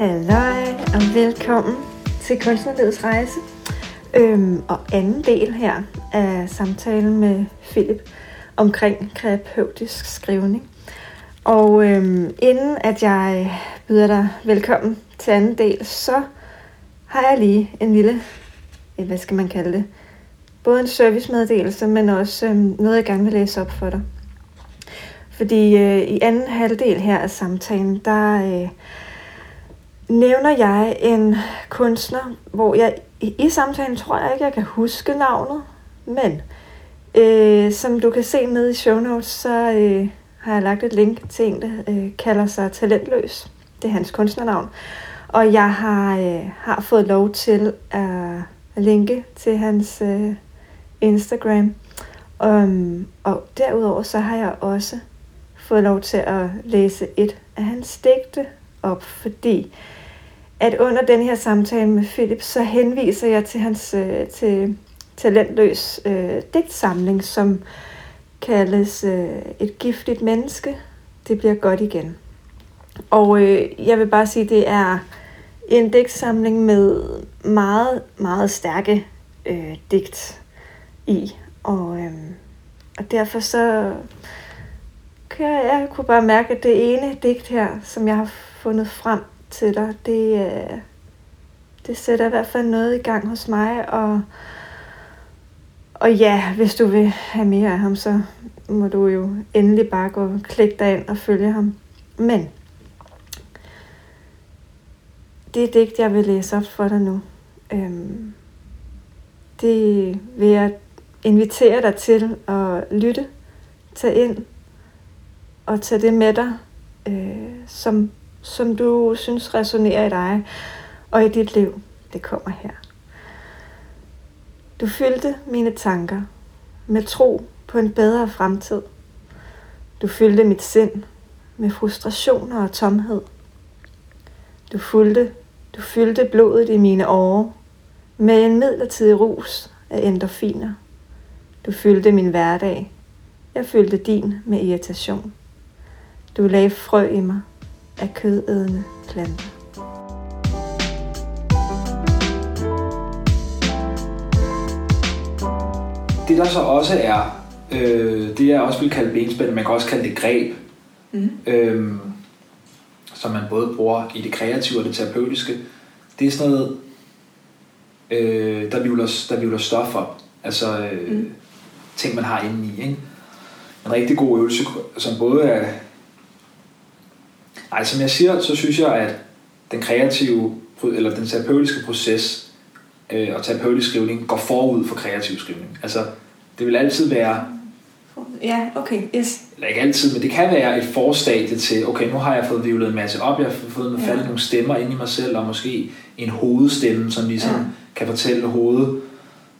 Halløj og velkommen til kunstnerlivets rejse og anden del her af samtalen med Philip omkring kreapeutisk skrivning. Og inden at jeg byder dig velkommen til anden del, så har jeg lige en lille, hvad skal man kalde det, både en servicemeddelelse, men også noget jeg gerne vil læse op for dig. Fordi i anden halvdel her af samtalen, der nævner jeg en kunstner, hvor jeg i samtalen tror jeg ikke, jeg kan huske navnet, men som du kan se med i show notes, så har jeg lagt et link til en, der kalder sig Talentløs. Det er hans kunstnernavn. Og jeg har fået lov til at linke til hans Instagram. Og derudover så har jeg også fået lov til at læse et af hans digte op, fordi at under den her samtale med Philip, så henviser jeg til hans talentløs digtsamling, som kaldes Et giftigt menneske, det bliver godt igen. Og jeg vil bare sige, det er en digtsamling med meget, meget stærke digt i. Og derfor så jeg kunne bare mærke, at det ene digt her, som jeg har fundet frem til dig, det sætter i hvert fald noget i gang hos mig. Og ja, hvis du vil have mere af ham, så må du jo endelig bare gå og klikke dig ind og følge ham. Men det digt, jeg vil læse op for dig nu, det vil jeg invitere dig til at lytte, tage ind og tage det med dig, som du synes resonerer i dig og i dit liv. Det kommer her. Du fyldte mine tanker med tro på en bedre fremtid. Du fyldte mit sind med frustrationer og tomhed. Du fyldte blodet i mine årer med en midlertidig rus af endorfiner. Du fyldte min hverdag. Jeg fyldte din med irritation. Du lagde frø i mig af kødædende planter. Det der så også er, det jeg også vil kalde benspænd, man kan også kalde det greb, som man både bruger i det kreative og det terapeutiske, det er sådan noget, der vivler stof op. Altså ting, man har indeni, ikke? En rigtig god øvelse, som både er... Nej, som jeg siger, så synes jeg, at den kreative, eller den terapeutiske proces og terapeutisk skrivning går forud for kreativ skrivning. Altså, det vil altid være... Ja, okay, yes. Eller ikke altid, men det kan være et forstadie til, okay, nu har jeg fået vivlet en masse op, jeg har fået faldet nogle stemmer ind i mig selv, og måske en hovedstemme, som ligesom kan fortælle hovedet.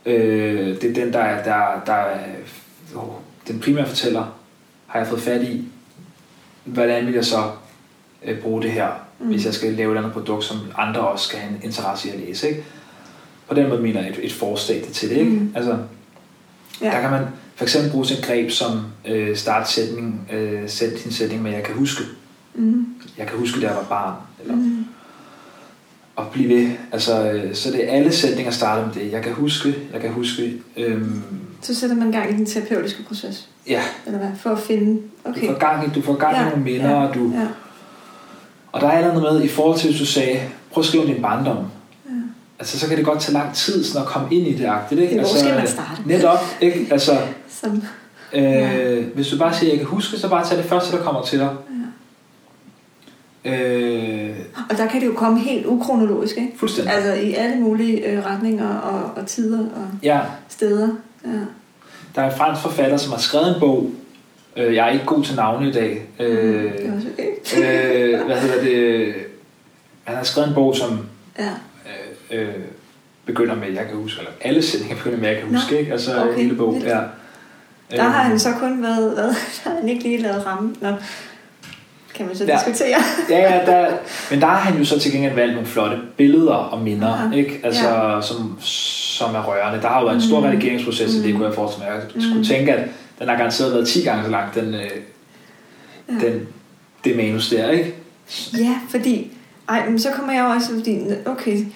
Det er den, der den primære fortæller, har jeg fået fat i. Hvordan vil jeg så bruge det her, hvis jeg skal lave et eller andet produkt, som andre også skal have en interesse i at læse, ikke? På den måde mener jeg et forstadie til det, ikke? Altså, der kan man for eksempel bruge sin greb som sætning med, jeg kan huske. Jeg kan huske, da jeg var barn. Eller, og blive ved. Altså, så det er alle sætninger starter med det. Jeg kan huske. Så sætter man gang i den terapeutiske proces? Ja. Eller hvad? For at finde... Okay. Du får gang i nogle minder, og du... Ja. Og der er allerede med i forhold til, at du sagde, prøv at skrive din barndom. Ja. Altså, så kan det godt tage lang tid sådan at komme ind i det agtigt, ikke? Altså, hvor skal man starte? Netop, ikke? Altså, som, hvis du bare siger, jeg kan huske, så bare tag det første, der kommer til dig. Ja. Og der kan det jo komme helt ukronologisk, ikke? Fuldstændig. Altså, i alle mulige retninger og tider og steder. Ja. Der er en fransk forfatter, som har skrevet en bog. Jeg er ikke god til navne i dag. Hvad hedder det? Han har skrevet en bog, som begynder med, jeg kan huske, eller alle sætninger begynder med, jeg kan huske, ikke? Altså okay, hele bogen. Ja. Der har han så kun været, hvad? Der har han ikke lige lavet ramme. Nå. Kan man så diskutere? Men der har han jo så til gengæld valgt nogle flotte billeder og minder, ikke? Altså, som er rørende. Der har jo været en stor redigeringsproces, det kunne jeg forestille mig. Jeg skulle tænke, at den har garanteret været 10 gange så langt, den, det manus der, ikke? Ja, fordi ej, men så kommer jeg også, fordi okay, jeg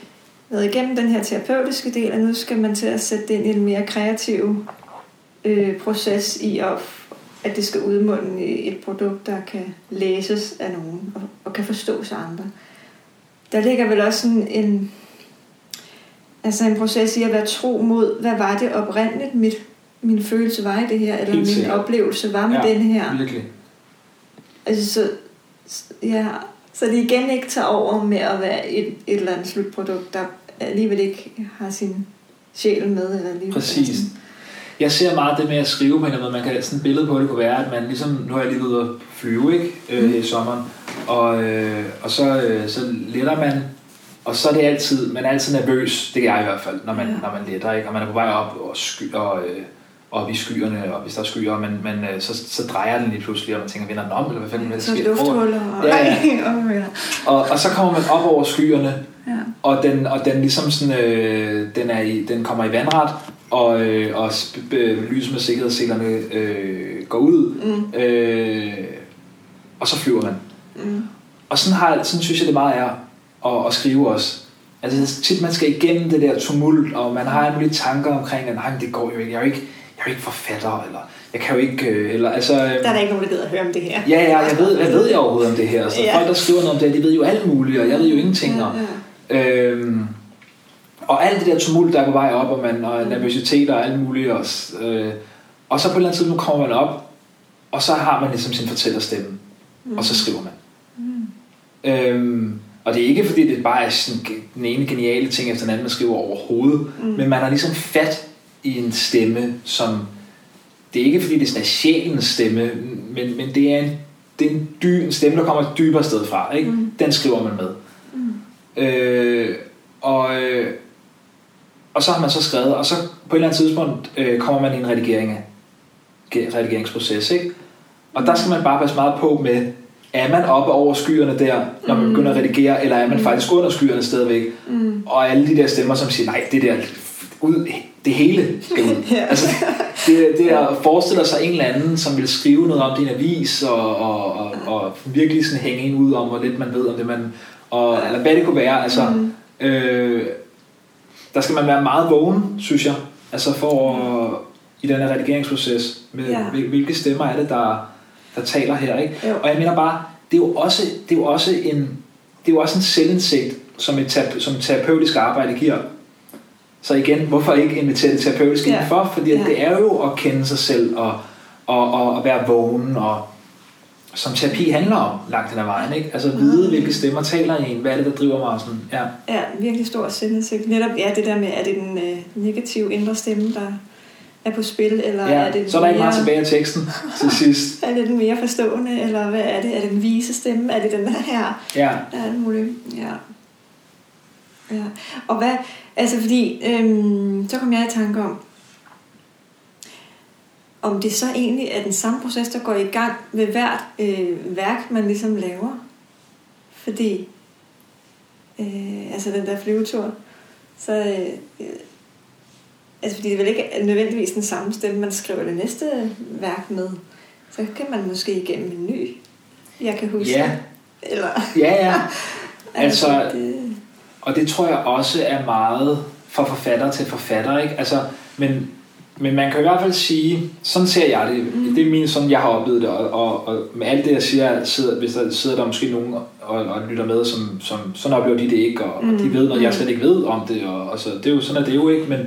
har igennem den her terapeutiske del, og nu skal man til at sætte det ind i en mere kreativ proces i, at det skal udmunde i et produkt, der kan læses af nogen og kan forstås af andre. Der ligger vel også sådan en proces i at være tro mod, hvad var det oprindeligt min følelse var i det her, eller min oplevelse var med den her. Virkelig. Altså, så det igen ikke tager over med at være et eller andet slutprodukt, der alligevel ikke har sin sjæl med. Eller præcis. Jeg ser meget det med at skrive på en eller anden måde. Man kan sådan et billede på det kunne være, at man ligesom, nu har jeg lige været ude at flyve, ikke? I sommeren, og så letter man, og så er det altid, man er altid nervøs, det er jeg i hvert fald, når man letter, ikke? Og man er på vej op og op i skyerne, og hvis der er skyer, men så drejer den lige pludselig, og man tænker, vinder den om, eller hvad fanden, hvad der sker? Så lufthuller, og så kommer man op over skyerne, og den ligesom sådan, den kommer i vandret, og lyset med sikkerhedsselerne går ud, og så flyver man. Mm. Og sådan synes jeg, det meget er at skrive også. Altså tit man skal igennem det der tumult, og man har nogle tanker omkring, at nej, det går jo ikke, jeg er jo ikke forfatter, eller jeg kan jo ikke, eller altså... Der er da ikke nogen, der gider at høre om det her. Ja, jeg ved overhovedet om det her. Altså, folk, der skriver noget om det her, de ved jo alt muligt, og jeg ved jo ingenting. Og alt det der tumult, der er på vej op, og nervøsitet og alt muligt. Og så på et eller andet tidspunkt kommer man op, og så har man ligesom sin fortællerstemme, og så skriver man. Og det er ikke fordi, det bare er sådan den ene geniale ting efter den anden, man skriver overhovedet, men man har ligesom fat i en stemme, som det er ikke fordi, det er sådan en sjælens stemme, men det er en stemme, der kommer et dybere sted fra, ikke? Den skriver man med. Og så har man så skrevet, og så på et eller andet tidspunkt kommer man i en redigeringsproces, ikke? Og der skal man bare passe meget på med, er man oppe over skyerne der, når man begynder at redigere, eller er man faktisk under skyerne stadigvæk? Og alle de der stemmer, som siger, nej, det der ud, det hele skal ud. Altså, det der forestiller sig en eller anden, som vil skrive noget om din avis, og virkelig sådan hænge en ud om, hvor lidt man ved om det, eller hvad det kunne være. Altså, der skal man være meget vågen, synes jeg, altså i den her redigeringsproces, med hvilke stemmer er det, der taler her, ikke? Jo. Og jeg mener bare, det er jo også en selvindsigt, som terapeutisk arbejde giver. Så igen, hvorfor ikke invitere det terapeutiske indenfor? Fordi det er jo at kende sig selv og være vågen, og som terapi handler om langt den her vejen, ikke? Altså vide, hvilke stemmer taler i en, hvad er det, der driver mig, og sådan, ja, virkelig stor selvindsigt. Netop det der med, er det den negative indre stemme, der er på spil, eller er det så er der ikke meget tilbage af teksten til sidst. Er det den mere forstående, eller hvad er det? Er det den vise stemme? Er det den her? Er det muligt? Ja. Og hvad, altså fordi, så kom jeg i tanke om det så egentlig er den samme proces, der går i gang ved hvert værk, man ligesom laver. Fordi, altså den der flyvetur, så... Altså, fordi det vel ikke er nødvendigvis den samme stemme, man skriver det næste værk med. Så kan man måske igennem en ny, jeg kan huske. Ja, eller... ja. Altså, og det tror jeg også er meget fra forfatter til forfatter, ikke? Altså, men man kan i hvert fald sige, sådan ser jeg det. Det er sådan jeg har oplevet det. Og med alt det, jeg siger, sidder der måske nogen og lytter med, som sådan oplever de det ikke, og de ved, når jeg slet ikke ved om det. Og så, det er jo, sådan er det jo ikke, men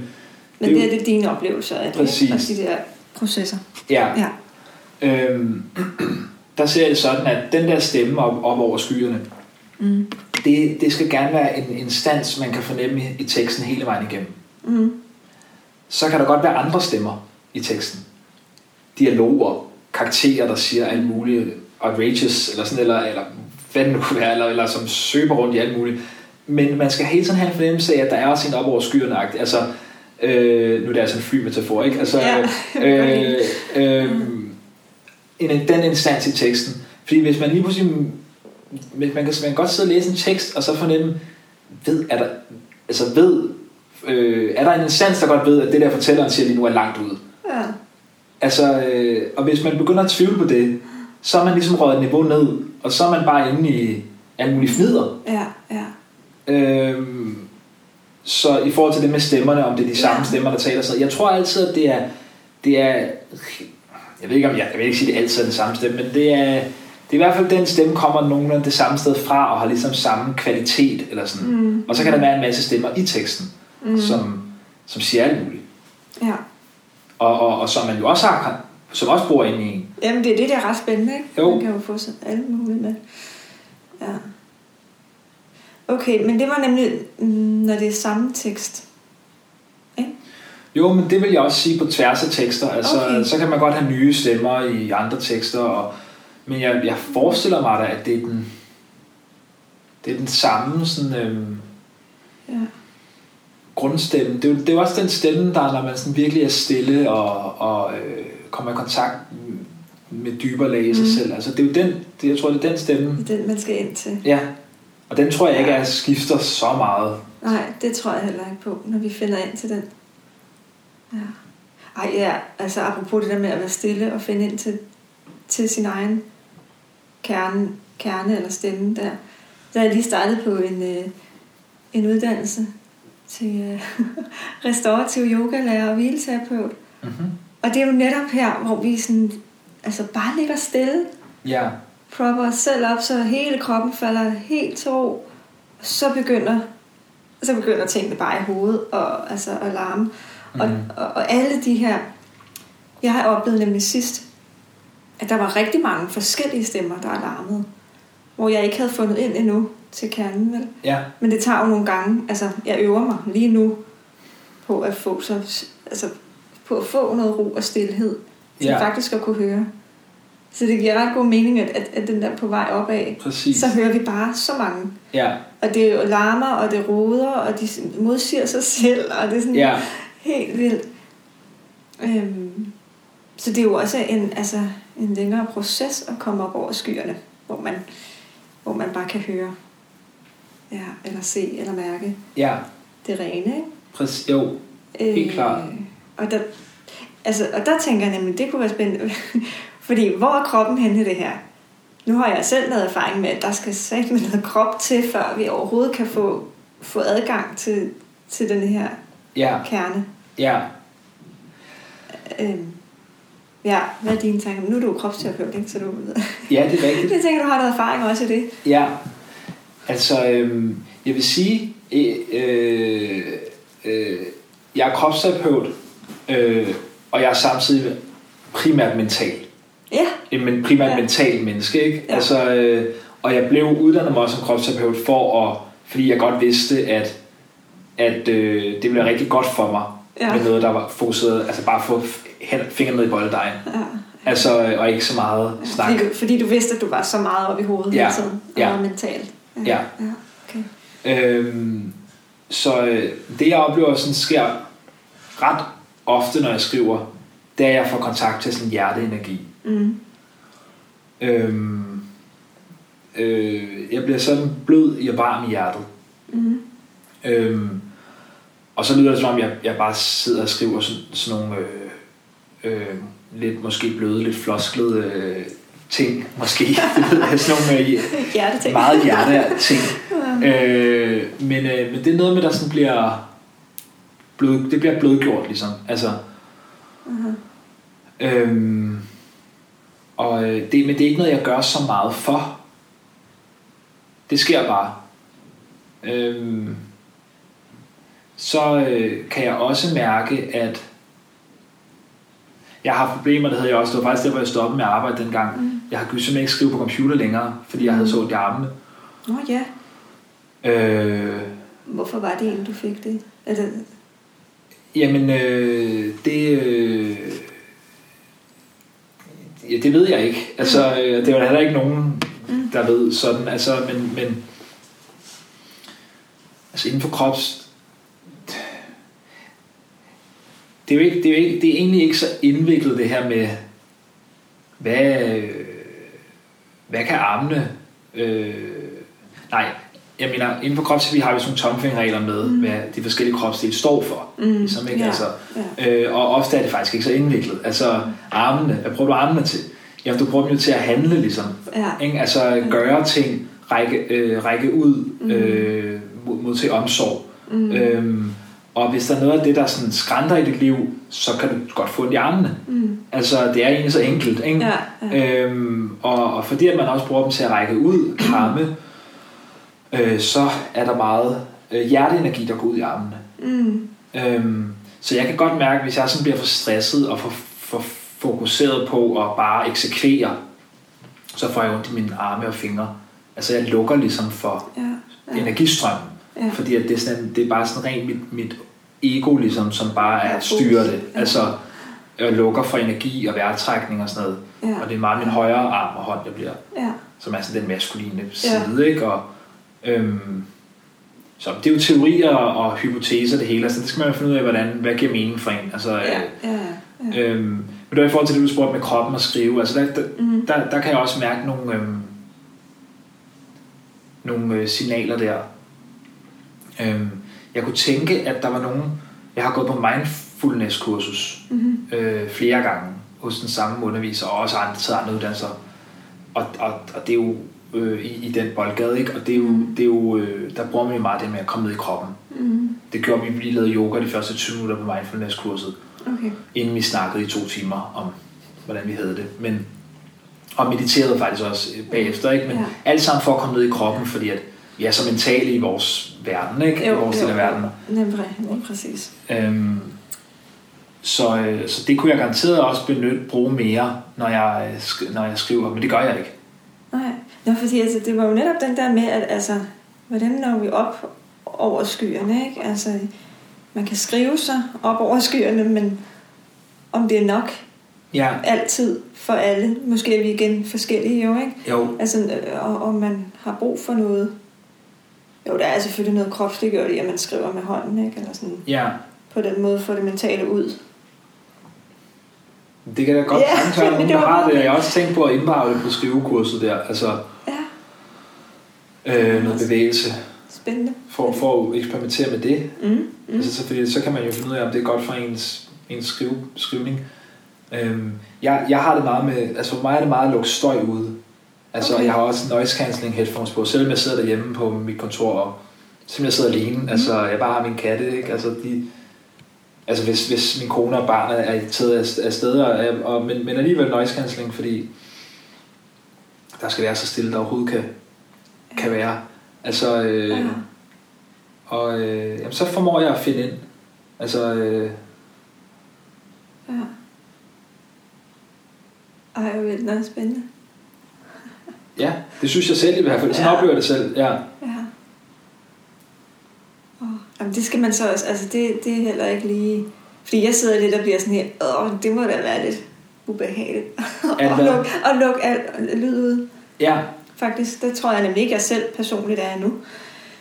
det er det dine oplevelser af det, og de der processer. Ja. Der ser jeg det sådan, at den der stemme op over skyerne, det skal gerne være en instans, man kan fornemme i teksten hele vejen igennem. Så kan der godt være andre stemmer i teksten. Dialoger, karakterer, der siger alt muligt, outrageous, eller sådan, eller hvad det nu kunne være, eller som søber rundt i alt muligt. Men man skal hele tiden have en fornemmelse af, at der er også en op over skyerne-agtig. Altså, nu er det altså en flymetafor, ikke? Altså, den instans i teksten. Fordi hvis man lige pludselig... Man kan godt sidde og læse en tekst, og så fornemme, er der en instans, der godt ved, at det der fortælleren siger lige nu er langt ude? Ja. Altså, og hvis man begynder at tvivle på det, så er man ligesom røget niveau ned, og så er man bare inde i alle mulige fnider. Ja. Så i forhold til det med stemmerne, om det er de samme stemmer, der taler sig. Jeg tror altid, at det er jeg vil ikke sige, at det altid er den samme stemme, men det er i hvert fald, den stemme kommer nogenlunde det samme sted fra, og har ligesom samme kvalitet, eller sådan. Mm. Og så kan der være en masse stemmer i teksten, som siger alt muligt. Ja. Og som man jo også har, som også bor inde i en. Jamen, det er det, der er ret spændende, ikke? Jo. Man kan jo få sådan alt muligt med. Ja. Okay, men det var nemlig, når det er samme tekst. Ikke? Jo, men det vil jeg også sige på tværs af tekster. Altså, okay. Så kan man godt have nye stemmer i andre tekster, og men jeg forestiller mig da, at det er den samme sådan, grundstemme. Det er jo også den stemme, der når man sådan virkelig er stille og kommer i kontakt med dybere lag i sig selv. Altså, det er jo jeg tror, det er den stemme. Den, man skal ind til. Ja, og den tror jeg ikke, at skifter så meget. Nej, det tror jeg heller ikke på, når vi finder ind til den. Ja. Ej, ja, altså apropos det der med at være stille og finde ind til sin egen kerne eller stemme der. Da jeg lige startede på en uddannelse til restaurativ yogalærer og hvileterapeut. Mm-hmm. Og det er jo netop her, hvor vi sådan, altså bare ligger stille. Ja. Propper os selv op, så hele kroppen falder helt til ro. Så begynder tingene bare i hovedet og altså at larme. Og alle de her, jeg har oplevet nemlig sidst, at der var rigtig mange forskellige stemmer, der alarmede, hvor jeg ikke havde fundet ind endnu til kernen, vel? Ja. Men det tager jo nogle gange, altså jeg øver mig lige nu på at få noget ro og stilhed, så jeg faktisk at kunne høre. Så det giver ret god mening, at den der på vej opad, præcis, så hører vi bare så mange. Ja. Og det larmer, og det roder, og de modsiger sig selv, og det er sådan helt vildt. Så det er jo også en længere proces at komme op over skyerne, hvor man bare kan høre, eller se, eller mærke det rene, ikke? Præcis, jo, helt klart. Og der tænker jeg nemlig, det kunne være spændende, fordi hvor er kroppen henne i det her? Nu har jeg selv noget erfaring med, at der skal sætte med noget krop til, før vi overhovedet kan få adgang til den her kerne. Ja. Ja, hvad er dine tanker? Nu er du kropsterapeut, ikke? Så du ved. Ja, det er rigtigt. Jeg tænker, du har noget erfaring også i det. Ja, altså jeg vil sige, jeg er kropsterapeut, og jeg er samtidig primært mental. Ja. Men primært mental menneske, ikke? Ja. Altså, og jeg blev uddannet mig som kropsterapeut fordi jeg godt vidste, at det ville være rigtig godt for mig. Ja. Med noget, der var fokuseret, altså bare få fingrene ned i bolledejen. Ja. Altså, og ikke så meget snak. Fordi du vidste, at du var så meget oppe i hovedet hele tiden, og var mentalt. Ja. Okay. Så det, jeg oplever, sådan sker ret ofte, når jeg skriver, det er, at jeg får kontakt til sådan hjerteenergi. Mm. Jeg bliver sådan blød og varm i hjertet. Mm. Og så lyder det, som om jeg bare sidder og skriver sådan nogle lidt måske bløde, lidt flosklede ting, måske. Sådan nogle hjerteting. Meget hjerteting. Men det er noget med, der sådan bliver blød, det bliver blødgjort, ligesom. Altså, men det er ikke noget, jeg gør så meget for. Det sker bare. Så kan jeg også mærke, at jeg har problemer, det havde jeg også. Det var faktisk der, hvor jeg stoppede med at arbejde dengang. Mm. Jeg kunne simpelthen ikke skrive på computer længere, fordi jeg havde såret i armene. Nå ja. Hvorfor var det egentlig, du fik det? Jamen, det ved jeg ikke. Altså, det var der heller ikke nogen, der ved sådan. Altså, men altså inden for krops... Det er egentlig ikke så indviklet det her med, hvad kan armene... jeg mener, inden for kropsterapi har vi sådan nogle tommelfingerregler med, hvad de forskellige kropsdele står for. Mm. Ligesom, ikke? Og ofte er det faktisk ikke så indviklet. Altså armene, hvad prøver du armene til? Ja, du prøver dem jo til at handle, ligesom. Ja. Ikke? Altså gøre ting, række ud mod til omsorg. Mm. Og hvis der er noget af det, der sådan skrænder i dit liv, så kan du godt få det i armene. Mm. Altså, det er egentlig så enkelt, ikke? Ja, ja. Og fordi at man også bruger dem til at række ud, kramme, så er der meget hjerteenergi, der går ud i armene. Mm. Så jeg kan godt mærke, hvis jeg sådan bliver for stresset og for fokuseret på at bare eksekvere, så får jeg ondt i mine arme og fingre. Altså, jeg lukker ligesom for energistrømmen. Ja. Fordi at det er bare sådan rent mit ego ligesom, som bare er at styre det. Altså, jeg lukker for energi og vejrtrækning og sådan noget. Ja. Og det er meget min højre arm og hånd, der bliver. Ja. Som er sådan den maskuline side, ikke? Og, så det er jo teorier og hypoteser det hele. Altså, det skal man jo finde ud af, hvad giver mening for en. Altså, men det var i forhold til det, du spurgte med kroppen og skrive. Altså, der kan jeg også mærke nogle signaler der. Jeg kunne tænke, at der var nogen. Jeg har gået på mindfulness-kursus flere gange hos den samme underviser og også andre uddannelser. Og det er jo i den boldgade, ikke? Og det er jo der bruger man jo meget det med at komme ned i kroppen. Det gjorde vi, vi lavede yoga de første 20 minutter på mindfulness-kurset, inden vi snakkede i 2 timer om hvordan vi havde det. Men og mediterede faktisk også bagefter, ikke? Men alt sammen for at komme ned i kroppen, fordi at vi er så mentale i vores verden, ikke? Jo, i vores del af verden. Nemlig, præcis. Så det kunne jeg garanteret også bruge mere, når jeg skriver, men det gør jeg ikke. Nej, fordi altså, det var jo netop den der med, at altså, hvordan når vi op over skyerne, ikke? Altså, man kan skrive sig op over skyerne, men om det er nok altid for alle, måske er vi igen forskellige jo, ikke? Jo. Altså, og man har brug for noget. Jo, der er selvfølgelig noget kropsliggørelse i, at man skriver med hånden, ikke? Eller sådan, på den måde får det mentale ud. Det kan da godt tænke, at nogen der har det. Jeg har også tænkt på at inddrage det på skrivekurset der. Altså, noget bevægelse. Spændende. For at eksperimentere med det. Mm. Altså, så kan man jo finde ud af, om det er godt for ens skrivning. Jeg har det meget med. Altså, for mig er det meget at lukke støj ude. Altså, jeg har også noise cancelling headphones på, selvom jeg sidder derhjemme på mit kontor, og selvom jeg sidder alene, altså, jeg bare har min katte, ikke? Altså, hvis min kone og barn er irriteret af steder, men alligevel noise cancelling, fordi der skal være så stille, der overhovedet kan være. Altså, jamen, så formår jeg at finde ind. Altså, Ej, vildt, noget spændende. Ja, det synes jeg selv i hvert fald. Sådan oplever det selv, Jamen, det skal man så også. Altså, det er heller ikke lige. Fordi jeg sidder lidt og bliver sådan her, det må da være lidt ubehageligt. Og lukke alt lyd ud. Ja. Faktisk, der tror jeg nemlig ikke, jeg selv personligt er nu.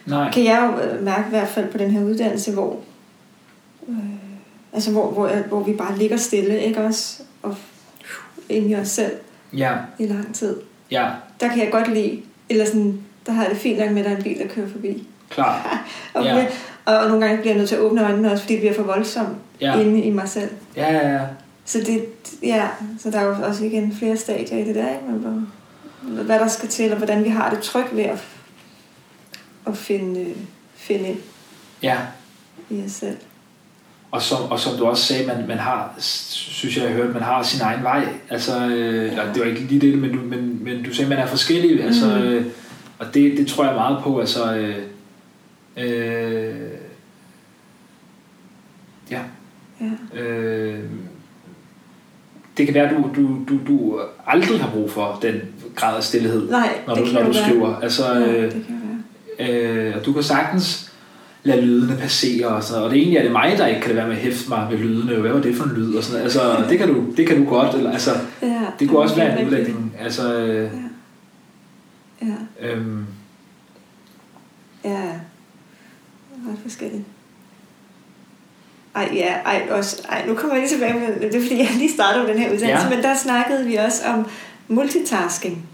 Nej. Kan jeg jo mærke i hvert fald på den her uddannelse, hvor vi bare ligger stille, ikke også? Og ind i os selv i lang tid. Ja. Der kan jeg godt lide. Eller sådan, der har jeg det fint nok med, at der er en bil, der kører forbi. Klar. Og nogle gange bliver jeg nødt til at åbne øjnene også, fordi det bliver for voldsomt inde i mig selv. Ja. Så det, så der er jo også igen flere stadier i det der, ikke? Men hvad der skal til, og hvordan vi har det trygt ved at finde ind i os selv. Og som du også sagde, man har, synes jeg, jeg hørte, man har sin egen vej. Altså, det var ikke lige det, men du sagde, man er forskellig. Altså, og det tror jeg meget på. Altså, det kan være, du aldrig har brug for den grad af stillhed, når du skriver. Altså, du kan sagtens lade lydene passere og sådan noget. Og det egentlig er det mig, der ikke kan det være med at hæfte mig ved lydene. Hvad var det for en lyd? Og sådan altså, det kan du godt. Eller, altså, det kunne også være en udlægning. Altså, ret forskelligt. Nu kommer jeg lige tilbage med det, er, fordi jeg lige startede med den her uddannelse, men der snakkede vi også om multitasking.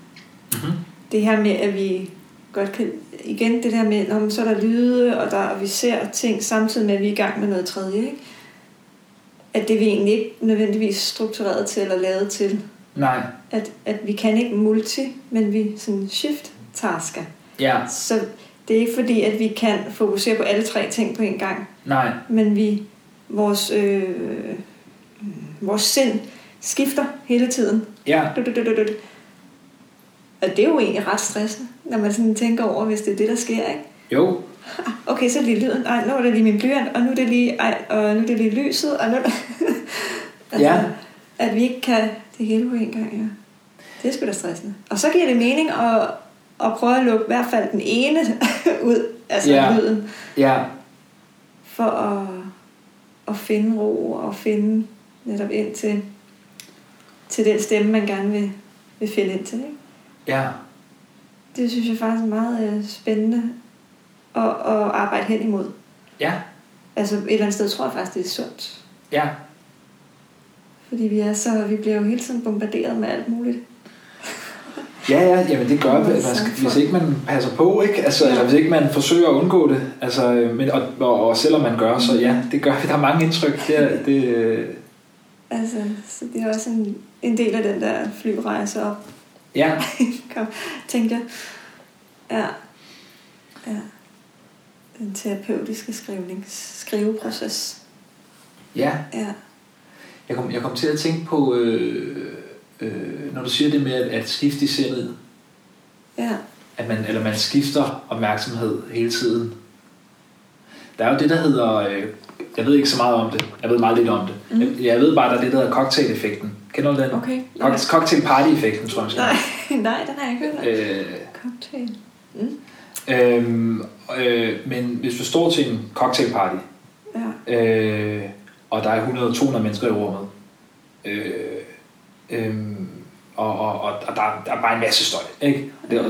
Mm-hmm. Det her med, at vi godt kan, igen det der med, når så der lyde, og vi ser ting, samtidig med, at vi er i gang med noget tredje, ikke? At det er vi egentlig ikke nødvendigvis struktureret til, eller lavet til. Nej. At vi kan ikke multi, men vi sådan shift-tasker. Yeah. Så det er ikke fordi, at vi kan fokusere på alle tre ting på en gang. Nej. Men vi, vores sind skifter hele tiden. Ja. Yeah. Og det er jo egentlig ret stressende, når man sådan tænker over, hvis det er det, der sker, ikke? Jo. Okay, så lige lyden. Ej, nu er det lige min blyant, og nu er det lige, og nu er det lige lyset, og nu altså, ja. At vi ikke kan det hele på en gang, ja. Det er sgu da stressende. Og så giver det mening at prøve at lukke i hvert fald den ene ud, altså ja. Lyden. Ja. For at finde ro, og finde netop ind til den stemme, man gerne vil finde ind til, ikke? Ja. Det synes jeg faktisk er meget spændende at arbejde hen imod. Ja. Altså et eller andet sted tror jeg faktisk det er sundt. Ja. Fordi vi bliver jo hele tiden bombarderet med alt muligt. Ja, jamen det gør vi, hvis ikke man passer på, ikke? Altså, ja. Eller hvis ikke man forsøger at undgå det. Altså, men, og selvom man gør, så ja, det gør vi. Der er mange indtryk. Det. Altså, så det er også en del af den der flyrejse op. Ja. Kom, tænkte jeg. Ja. Den terapeutiske skriveproces. Ja. Jeg kom til at tænke på, når du siger det med at skifte i sindet. Ja. At man skifter opmærksomhed hele tiden. Der er jo det, der hedder... jeg ved ikke så meget om det. Jeg ved meget lidt om det. Mm. Jeg ved bare, der er det, der hedder Cocktaileffekten. Kender du den? Okay. Cocktailparty-effekten, tror jeg. Nej, den har jeg ikke hørt. Cocktail. Mm. Men hvis du står til en cocktailparty, ja. Og der er 100-200 mennesker i rummet, og der er bare en masse støj, ikke? Ja.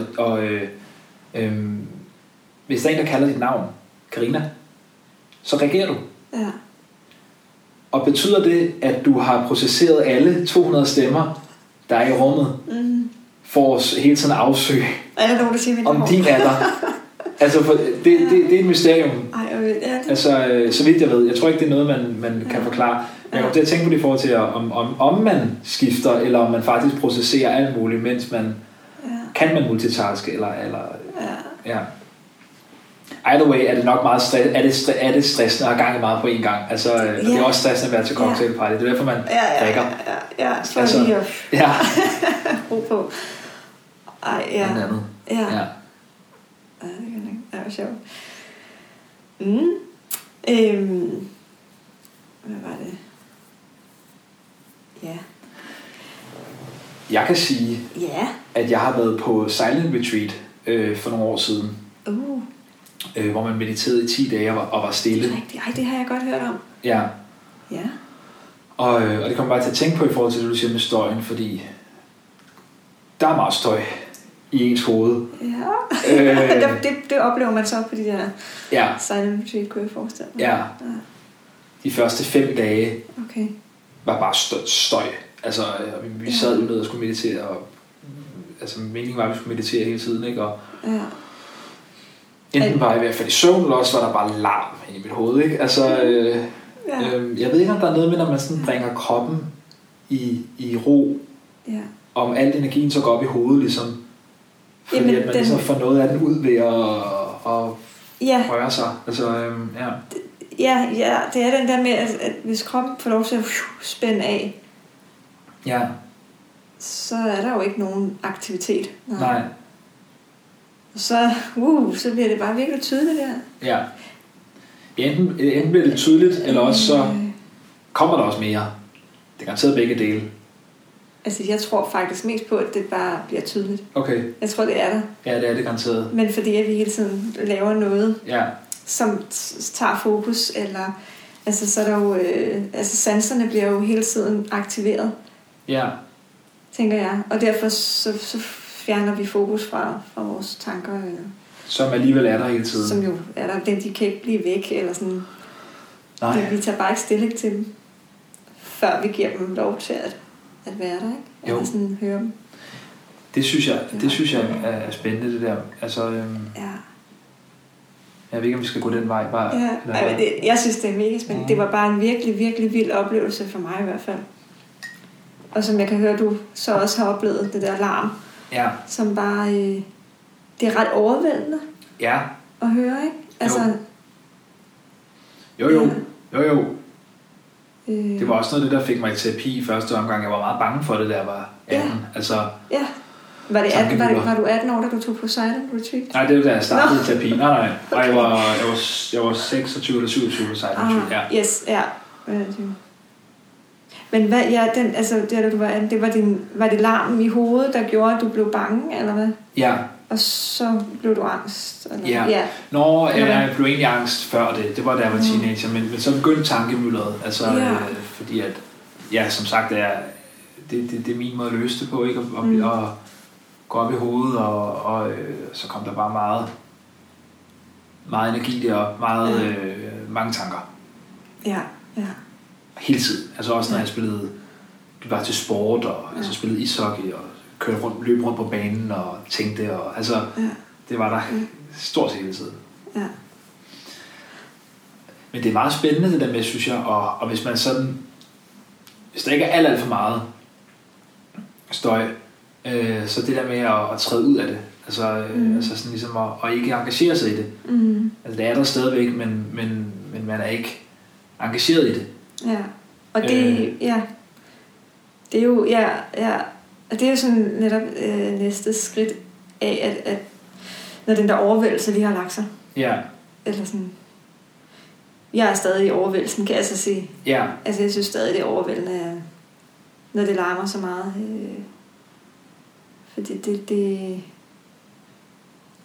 Hvis der er en, der kalder dit navn, Carina, så reagerer du. Ja. Og betyder det, at du har processeret alle 200 stemmer, der er i rummet, for at hele tiden afsøge, om din er der? Altså, det er et mysterium. Så vidt jeg ved. Jeg tror ikke, det er noget, man kan forklare. Men jeg kommer til at tænke på det i forhold til, om man skifter, eller om man faktisk processerer alt muligt, mens man kan multitaske. Eller. Either way er det nok meget stressende at have gang i meget på en gang. Altså, det er også stressende at være til cocktailparty. Det er derfor, man drikker. Ja, så altså, lige ja. Ro på. Ej, ja. Noget andet. Ja. Ej, det kan jeg ikke. Det var sjovt. Hvad var det? Ja. Jeg kan sige, at jeg har været på silent-retreat for nogle år siden. Hvor man mediterede i 10 dage og var stille. Ej, det har jeg godt hørt om. Ja. Og det kommer bare til at tænke på i forhold til det, du siger med støjen, fordi der er meget støj i ens hoved. Ja, det oplever man så på de der silent retreat, kunne jeg forestille mig. Ja. De første 5 dage var bare støj. Altså, vi sad jo ned og skulle meditere, og altså, meningen var, at vi skulle meditere hele tiden, ikke? Og, enten var jeg i hvert fald i søvn, eller også var der bare larm i mit hoved, ikke? Altså, jeg ved ikke, om der er noget med, når man sådan bringer kroppen i ro, om al energien så går op i hovedet, ligesom. Fordi at man ligesom får noget af den ud ved at røre sig. Altså, ja, det er den der med, at hvis kroppen får lov til at spænde af, så er der jo ikke nogen aktivitet. Nej. Og så bliver det bare virkelig tydeligt der. Ja. Enten bliver det tydeligt, eller også så kommer der også mere. Det kan tage begge dele. Altså, jeg tror faktisk mest på, at det bare bliver tydeligt. Okay. Jeg tror, det er der. Ja, det er det garanteret. Men fordi at vi hele tiden laver noget, som tager fokus, eller altså så er der jo, altså sanserne bliver jo hele tiden aktiveret. Ja. Tænker jeg. Og derfor så fjerner vi fokus fra vores tanker. Som alligevel er der hele tiden. Som jo er der. De kan ikke blive væk, eller sådan. Nej. Vi tager bare ikke stilling til dem, før vi giver dem lov til at være der, ikke? Eller sådan høre dem. Det synes jeg er spændende, det der. Altså, jeg ved ikke, om vi skal gå den vej. Bare, jeg synes, det er mega spændende. Det var bare en virkelig, virkelig vild oplevelse for mig i hvert fald. Og som jeg kan høre, du så også har oplevet det der larm. Ja. Som bare... det er ret overvældende at høre, ikke? Altså, jo. Det var også noget af det, der fik mig i terapi i første omgang. Jeg var meget bange for det, der var 18. Altså, var du 18 år, da du tog på silent-retreat? Nej, det var da jeg startede terapi. Nej. Okay. Jeg var 26 eller 27 på silent-retreat. Men hvad, da du var 18, det var, var det larmen i hovedet, der gjorde, at du blev bange, eller hvad? Ja. Og så blev du angst? Jeg blev egentlig angst før det. Det var, da jeg var teenager, men så begyndte tankemyldret. Altså, fordi at, som sagt, det er min måde at løse det på, ikke? Og gå op i hovedet, og så kom der bare meget energi deroppe, mange tanker. Ja. Hele tiden. Altså også når jeg spillede, det var til sport, og altså spillede ishockey, og løb rundt på banen og tænkte, og altså det var der stort set hele tiden. Ja. Men det er meget spændende det der med, synes jeg, og hvis man sådan, hvis der ikke er alt for meget støj, så det der med at træde ud af det, altså, altså sådan ligesom at ikke engagere sig i det. Mm. Altså det er der stadigvæk, men man er ikke engageret i det. Ja, og det, det er jo, og det er jo sådan netop næste skridt af, at når den der overvældelse lige har lagt sig. Ja. Eller sådan, jeg er stadig i overvældelsen, kan jeg så sige. Ja. Altså jeg synes stadig, det er overvældende, når det larmer så meget. Fordi det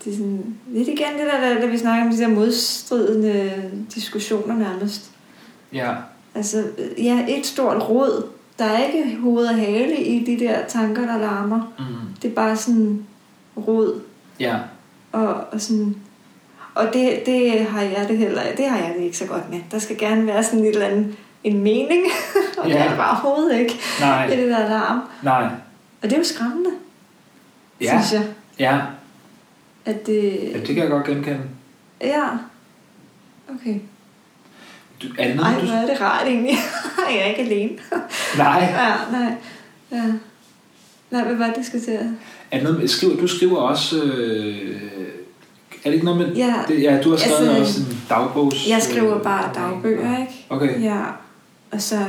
er sådan lidt igen det der vi snakker om, de der modstridende diskussioner nærmest. Ja. Altså, et stort rod. Der er ikke hoved og hale i de der tanker, der larmer. Mm. Det er bare sådan rod. Ja. Og sådan, og det har jeg det heller. Det har jeg det ikke så godt med. Der skal gerne være sådan et eller andet en mening, og det er det bare overhovedet ikke. Nej. Det der larm. Nej. Og det er jo skræmmende. Ja. Synes jeg. Ja. At det. Ja, det kan jeg godt genkende. Ja. Okay. Hvor er det rart egentlig. Jeg er ikke alene. Nej. Ja. Nej, hvad var det, skal til at... Du skriver også... er det ikke noget med... Ja, det, du har skrevet også en dagbogs... Jeg skriver bare dagbøger, ikke? Okay. Ja, og så...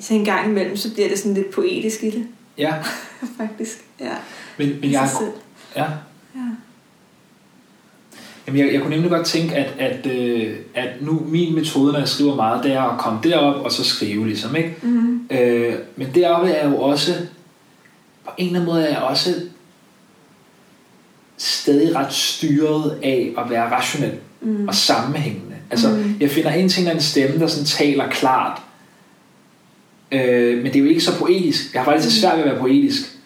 så en gang imellem, så bliver det sådan lidt poetisk i det. Ja. Faktisk, ja. Men jeg... Ja. Jamen, jeg kunne nemlig godt tænke, at nu min metode, når jeg skriver meget, det er at komme derop og så skrive, ligesom, ikke? Mm-hmm. Men deroppe er jo også, på en eller anden måde, er jeg også stadig ret styret af at være rationel og sammenhængende. Altså, jeg finder en ting af en stemme, der sådan taler klart, men det er jo ikke så poetisk. Jeg har faktisk svært ved at være poetisk,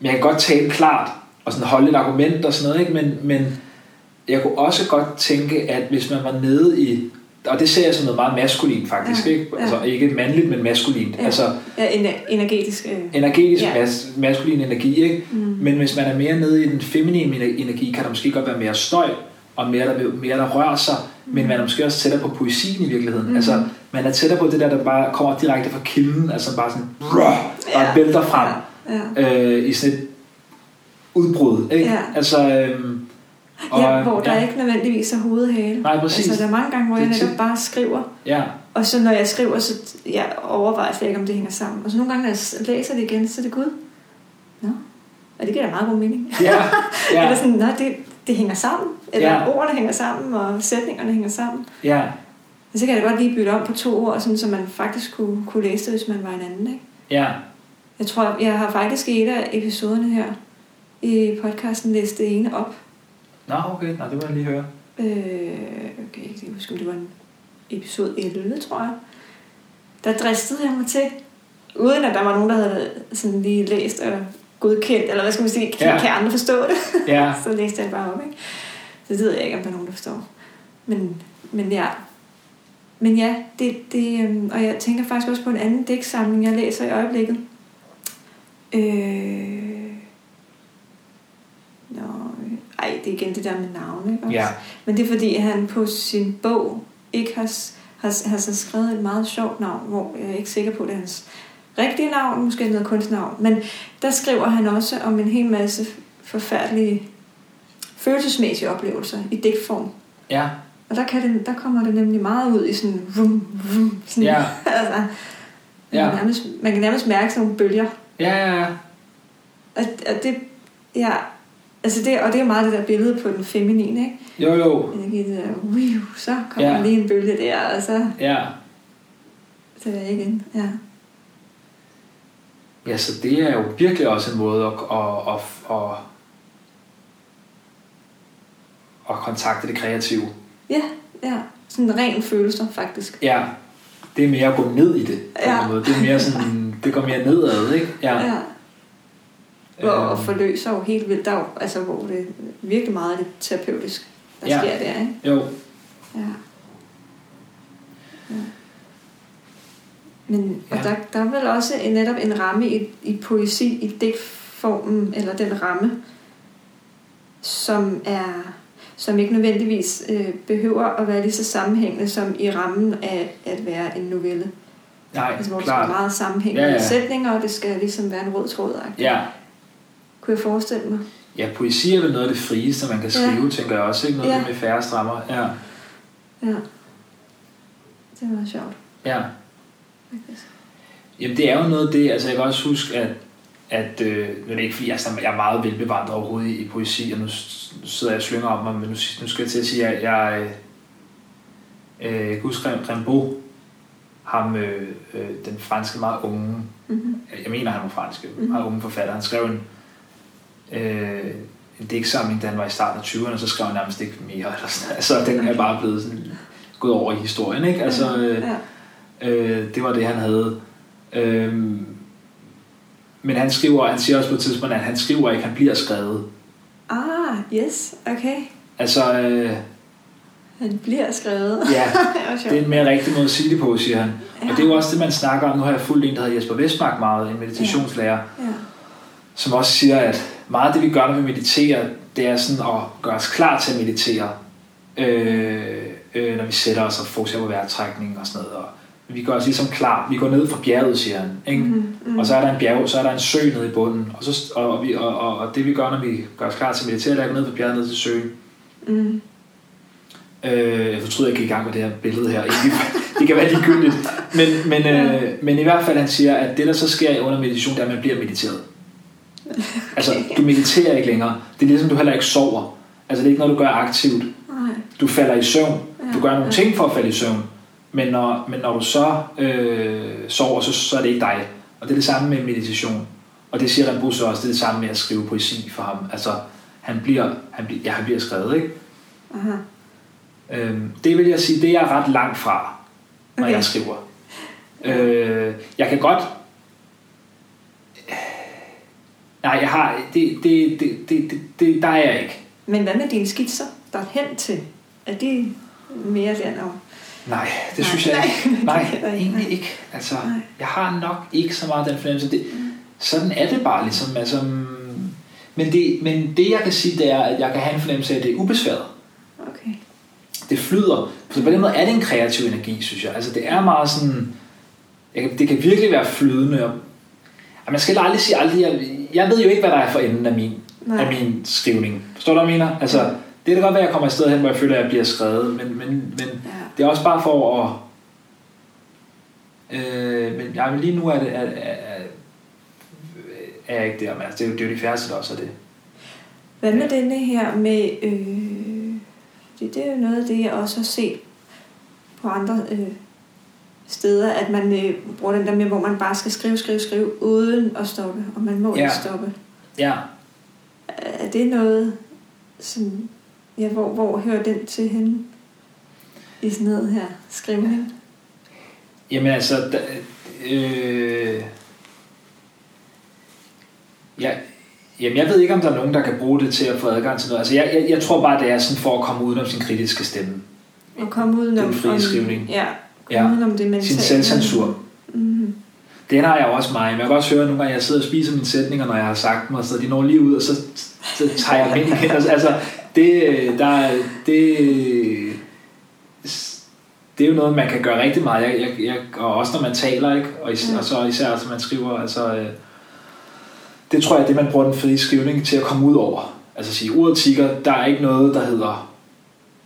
men jeg kan godt tale klart og sådan holde et argument og sådan noget, ikke? Men jeg kunne også godt tænke, at hvis man var nede i... Og det ser jeg som noget meget maskulint, faktisk. Ikke? Altså ikke mandligt, men maskulint. Ja, altså, energetisk. Maskulin energi, ikke? Mm. Men hvis man er mere nede i den feminine energi, kan der måske godt være mere støj, og mere der rører sig, men man er måske også tættere på poesien i virkeligheden. Mm. Altså, man er tættere på det der bare kommer direkte fra kilden, altså bare sådan... og vælter frem i sådan et udbrud, ikke? Ja. Altså... hvor der ikke nødvendigvis er hovedhale. Nej, præcis. Altså, der er mange gange, hvor jeg netop bare skriver. Ja. Og så når jeg skriver, så jeg overvejer slet ikke, om det hænger sammen. Og så nogle gange, når jeg læser det igen, så er det gud. Nå. Og det giver da meget god mening. Ja. Eller sådan, det hænger sammen. Eller ordene hænger sammen, og sætningerne hænger sammen. Ja. Og så kan jeg da godt lige bytte om på 2 ord, sådan, så man faktisk kunne læse det, hvis man var en anden, ikke? Ja. Jeg tror, jeg har faktisk i et af episoderne her i podcasten læst det ene op. Nå, okay. Nej, det må jeg lige høre. Okay, jeg kan huske, om det var en episode 11, tror jeg. Der dristede jeg mig til, uden at der var nogen, der havde sådan lige læst og godkendt, eller hvad skal man sige, kan andre forstå det? Ja. Så læste jeg bare op, ikke? Så ved jeg ikke, om der er nogen, der forstår. Men det, og jeg tænker faktisk også på en anden digtsamling, jeg læser i øjeblikket. Nej, det er igen det der med navne, ikke også? Ja. Men det er fordi, han på sin bog ikke har så skrevet et meget sjovt navn, hvor jeg er ikke sikker på, at det er hans rigtige navn, måske noget kunstnavn. Men der skriver han også om en hel masse forfærdelige følelsesmæssige oplevelser i digtform. Ja. Og der kommer det nemlig meget ud i sådan vum, vum, sådan. Ja. Altså, ja. Man kan nærmest mærke sådan nogle bølger. Ja, ja, ja. Og det, ja, altså det, og det er meget det der billede på den feminine, ikke? Jo, jo. Energi, det der, så kommer ja. Lige en bølge der, og så... Ja. Så er jeg igen, ja. Ja, så det er jo virkelig også en måde at kontakte det kreative. Ja, ja. Sådan ren følelser, faktisk. Ja. Det er mere at gå ned i det, på en måde. Det er mere sådan, det går mere nedad, ikke? Ja. Ja. Og forløser jo helt vildt, der, altså hvor det virkelig meget er det terapeutisk, der ja. Sker der, ikke? Jo. Ja. Ja. Men ja. Og der er vel også netop en ramme i poesi, i digtformen, eller den ramme, som ikke nødvendigvis behøver at være lige så sammenhængende som i rammen af at være en novelle. Nej, altså, hvor klart. Det skal meget sammenhængende ja. Sætninger, og det skal ligesom være en rød tråd. Ja. Kunne jeg forestille mig? Ja, poesi er vel noget af det frieste, man kan skrive, ja. Tænker jeg også. Ikke noget ja. Med færre strammer. Ja. Ja. Det er meget sjovt. Ja. Jamen det er jo noget af det, altså jeg kan også huske, at nu er det ikke fordi, jeg er meget velbevandret overhovedet i poesi, og nu sidder jeg og slynger om mig, men nu skal jeg til at sige, at jeg kan huske Rimbaud, ham, den franske meget unge, mm-hmm. jeg mener han var fransk, mm-hmm. meget unge forfatter, han skrev en digtsamling, da han var i starten af 20'erne, og så skrev han nærmest ikke mere, så den er bare blevet sådan, gået over i historien, ikke? Altså... ja. Det var det han havde, men han skriver, han siger også på et tidspunkt, at han skriver ikke, han bliver skrevet. Ah, yes, okay. Altså han bliver skrevet. Ja, det er en mere rigtig måde at sige det på, siger han. Ja. Og det er jo også det man snakker om. Nu har jeg fulgt en, der hedder Jesper Westmark meget, en meditationslærer, ja. Ja. Som også siger, at meget af det vi gør når vi mediterer, det er sådan at gøre os klar til at meditere, når vi sætter os og fokuserer på vejrtrækning og sådan noget. Og vi gør os ligesom klar. Vi går ned fra bjerget, siger han. Ikke? Mm, mm. Og så er der en bjerg, så er der en sø nede i bunden. Og, så, og det vi gør, når vi gør os klar til at meditere, er at gå ned fra bjerget ned til søen. Mm. Jeg fortryder, jeg gik i gang med det her billede her. Det kan være ligegyldigt. Men i hvert fald, han siger, at det der så sker under meditation, det er, at man bliver mediteret. Okay. Altså, du mediterer ikke længere. Det er ligesom, du heller ikke sover. Altså, det er ikke noget, du gør aktivt. Nej. Du falder i søvn. Du gør nogle ting for at falde i søvn. Men når du så sover, så er det ikke dig. Og det er det samme med meditation. Og det siger Rimbaud så også, det er det samme med at skrive poesi for ham. Altså, han bliver skrevet, ikke? Aha. Det vil jeg sige, det er jeg ret langt fra, når jeg skriver. Jeg kan godt... Nej, jeg har... Det der er jeg ikke. Men hvad med dine skitser, der er hen til? Er det mere den om? Nej, det synes jeg ikke. Nej, egentlig ikke. Altså, jeg har nok ikke så meget den fornemmelse. Sådan er det bare ligesom. Altså, men det jeg kan sige, det er, at jeg kan have en fornemmelse af, at det er ubesværet. Okay. Det flyder. Så på den måde er det en kreativ energi, synes jeg. Altså, det er meget sådan... det kan virkelig være flydende. Og man skal aldrig sige aldrig... Jeg ved jo ikke, hvad der er for enden af min skrivning. Forstår du, hvad jeg mener? Altså... Det kan godt være, at jeg kommer afsted hen, hvor jeg føler, at jeg bliver skrevet, men ja. Det er også bare for at... men jamen, lige nu er jeg ikke der, men altså, det er jo de færreste, der også er det. Hvad med denne her med... det er jo noget af det, jeg også har set på andre steder, at man bruger den der med, hvor man bare skal skrive, uden at stoppe, og man må ikke stoppe. Ja. Er det noget... Som, ja, hvor hører den til henne i sådan noget her skrivning? Jamen altså jeg ved ikke om der er nogen der kan bruge det til at få adgang til noget. Altså jeg tror bare det er sådan for at komme udenom sin kritiske stemme og komme udenom den frie skrivning, udenom det mentale, sin selvcensur. Mm-hmm. Den har jeg også meget. Men jeg kan også høre nogle gange, at jeg sidder og spiser mine sætninger, når jeg har sagt dem, og så de når lige ud, og så tager jeg dem ind igen. Altså, det er jo noget, man kan gøre rigtig meget. Og også når man taler, ikke? Og så især, når man skriver, altså... det tror jeg er det, man bruger den frie skrivning til at komme ud over. Altså at sige, ordet tigger, der er ikke noget, der hedder.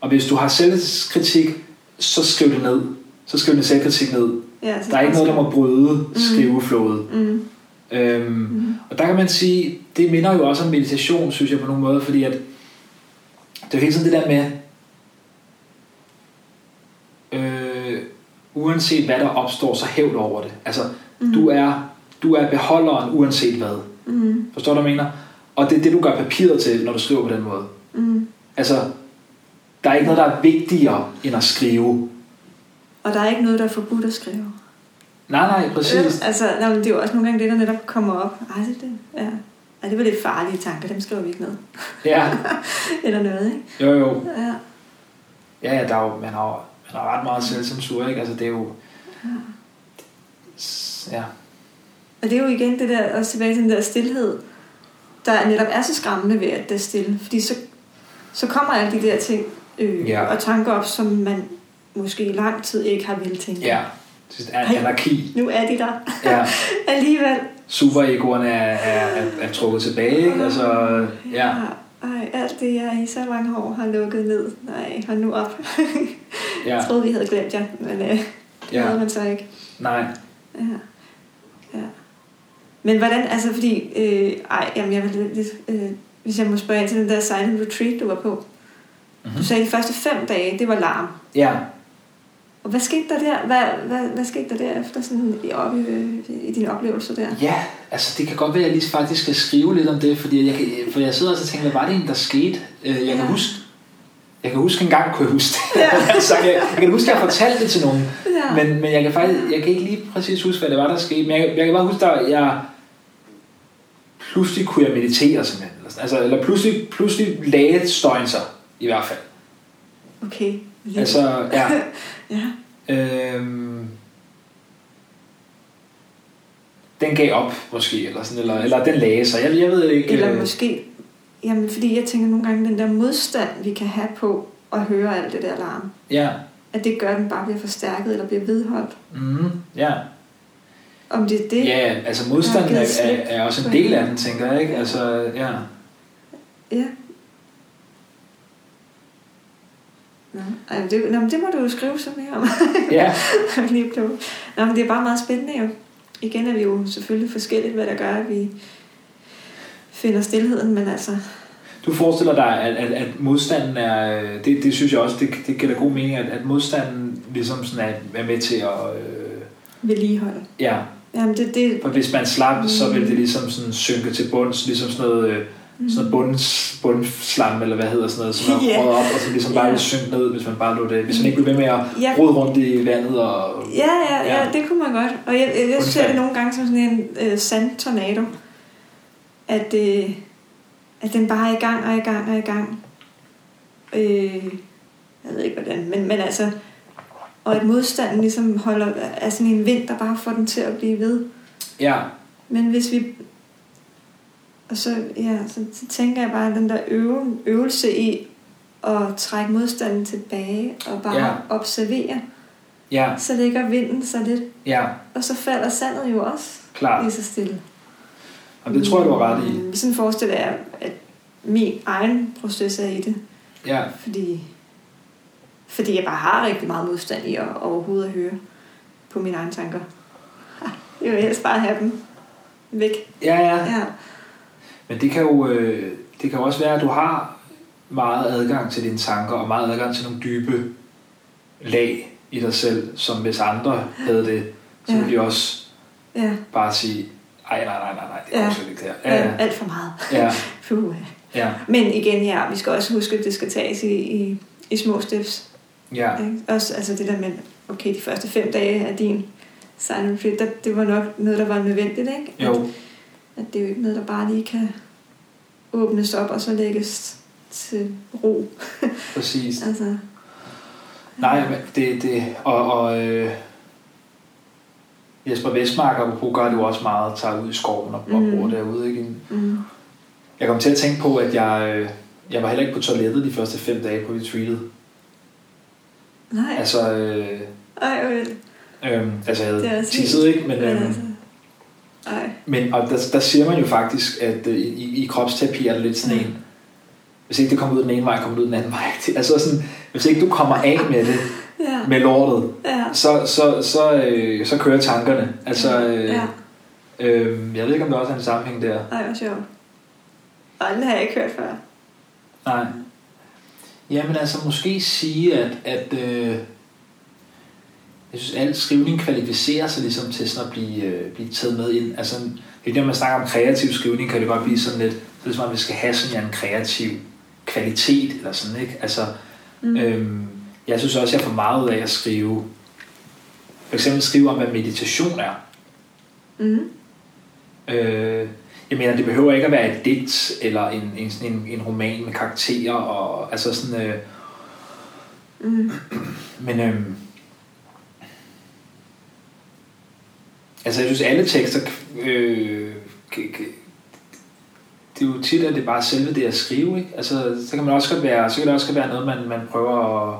Og hvis du har selvkritik, så skriv det ned. Så skriv din selvkritik ned. Ja, der er ikke noget, der må bryde skriveflådet. Og der kan man sige, det minder jo også om meditation, synes jeg på nogle måder, fordi at det er jo hele tiden det der med, uanset hvad der opstår, så hævd over det. Altså, du er beholderen uanset hvad. Forstår du, hvad jeg mener? Og det er det, du gør papiret til, når du skriver på den måde. Altså, der er ikke noget, der er vigtigere end at skrive. Og der er ikke noget, der er forbudt at skrive. Nej, præcis. Altså, det er jo også nogle gange det, der netop kommer op. Ej, det er det. Ja. Det var lidt farlige tanker, dem skriver vi ikke ned. Ja. Eller noget, ikke? Jo. Ja, der er jo, man har ret meget selvcensur, ikke? Altså, det er jo... Ja. Og det er jo igen det der, også tilbage til den der stilhed, der netop er så skræmmende ved, at det er stille. Fordi så kommer alle de der ting og tanker op, som man måske i lang tid ikke har ville tænkt. Ja. Det er anarki. Nu er de der. Ja. Alligevel. Superegoerne er trukket tilbage, ikke? Altså, ja. Ej, alt det, jeg i så mange år har lukket ned. Nej, hold nu op. Jeg troede, vi havde glemt jer, men det havde man så ikke. Nej. Ja. Men hvordan, altså fordi, jeg var lidt, hvis jeg må spørge ind til den der silent retreat, du var på. Du sagde, de første 5 dage, det var larm. Ja. Og hvad skete der der? Hvad skete der der efter sådan i dine oplevelser der? Ja, altså det kan godt være, at jeg lige faktisk skal skrive lidt om det, fordi jeg sidder også og tænker, hvad var det egentlig, der skete? Jeg kan huske engang. Ja. Så jeg kan huske, at jeg fortalte det til nogen. Ja. Men jeg kan ikke lige præcis huske, hvad det var, der skete. Men jeg kan bare huske, at jeg pludselig kunne jeg meditere simpelthen. Eller pludselig lagde støjen sig, i hvert fald. Okay. Yeah. Altså, ja. Yeah. Den gav op, måske, eller sådan, eller den lagde sig. Jeg ved ikke. Eller måske... Jamen, fordi jeg tænker nogle gange, den der modstand, vi kan have på at høre alt det der larm. Ja. At det gør, at den bare bliver forstærket, eller bliver vedholdt. Ja. Om det er det... Ja, altså modstanden er også en del af den, tænker jeg, ikke? Altså, ja. Ja. Nå, det må du jo skrive så mere om. Ja. Nå, men det er bare meget spændende, jo. Igen er vi jo selvfølgelig forskelligt, hvad der gør, at vi... finder stilheden, men altså... Du forestiller dig, at modstanden er... Det synes jeg også, det giver da god mening, at modstanden ligesom sådan er med til at... vedligeholde. Ja. Jamen det... For hvis man slap, så vil det ligesom sådan synke til bunds, ligesom sådan noget... Sådan noget bundslam, eller hvad hedder sådan noget, som er røget op, og så ligesom bare vil synke ned, hvis man bare lå det... Hvis man ikke blev ved med at rode rundt i vandet og... Ja, det kunne man godt. Og jeg ser det nogle gange som sådan en sandtornado. At den bare er i gang og i gang og i gang. Jeg ved ikke hvordan, men altså... Og at modstanden ligesom holder... Er sådan en vind, der bare får den til at blive ved. Ja. Men hvis vi... Og så tænker jeg bare, den der øvelse i at trække modstanden tilbage og bare observere. Ja. Så ligger vinden så lidt. Ja. Og så falder sandet jo også. Klart. Lige så stille. Og det tror jeg, du har ret i. Sådan forestiller jeg, at min egen proces er i det. Ja. Fordi jeg bare har rigtig meget modstand i at overhovedet at høre på mine egne tanker. Jeg vil helst bare have dem væk. Ja. Men det kan jo også være, at du har meget adgang til dine tanker, og meget adgang til nogle dybe lag i dig selv, som hvis andre havde det, så ville de også bare sige... Nej, det er absolut ikke det her. Ja. Alt for meget. Ja. Puh. Ja. Men igen, vi skal også huske, at det skal tages i små steps. Ja. Også altså det der med, okay, de første 5 dage af din silent retreat, det var nok noget, der var nødvendigt, ikke? Jo. At det er jo ikke noget, der bare lige kan åbnes op, og så lægges til ro. Præcis. Altså. Nej, men det og Jesper Westmark gør det jo også meget, tager ud i skoven og bruger derude, ikke? Jeg kom til at tænke på, at jeg var heller ikke på toilettet de første 5 dage på retreatet. Nej. Altså... Altså jeg havde tisset, ikke? Men... Men og der siger man jo faktisk, at i kropsterapi er det lidt sådan en, hvis ikke det kommer ud den ene vej, kommer det ud den anden vej. Altså sådan, hvis ikke du kommer af med det, med lortet, så kører tankerne. Altså, jeg ved ikke, om der også er en sammenhæng der. Nej, hvor sjovt. Og det har jeg ikke hørt før. Nej. Jamen altså, måske sige, at jeg synes, al skrivning kvalificerer sig ligesom til sådan at blive taget med ind. Altså, det er, når man snakker om kreativ skrivning, kan det godt blive sådan lidt, så som om vi skal have sådan en kreativ kvalitet, eller sådan, ikke? Altså, jeg synes også, jeg får meget ud af at skrive, for eksempel skrive om, hvad meditation er. Jeg mener, det behøver ikke at være et digt, eller en roman med karakterer, og altså sådan, men, altså jeg synes alle tekster, det er jo tit, at det er bare selve det at skrive, ikke? Altså så kan det også være noget, man prøver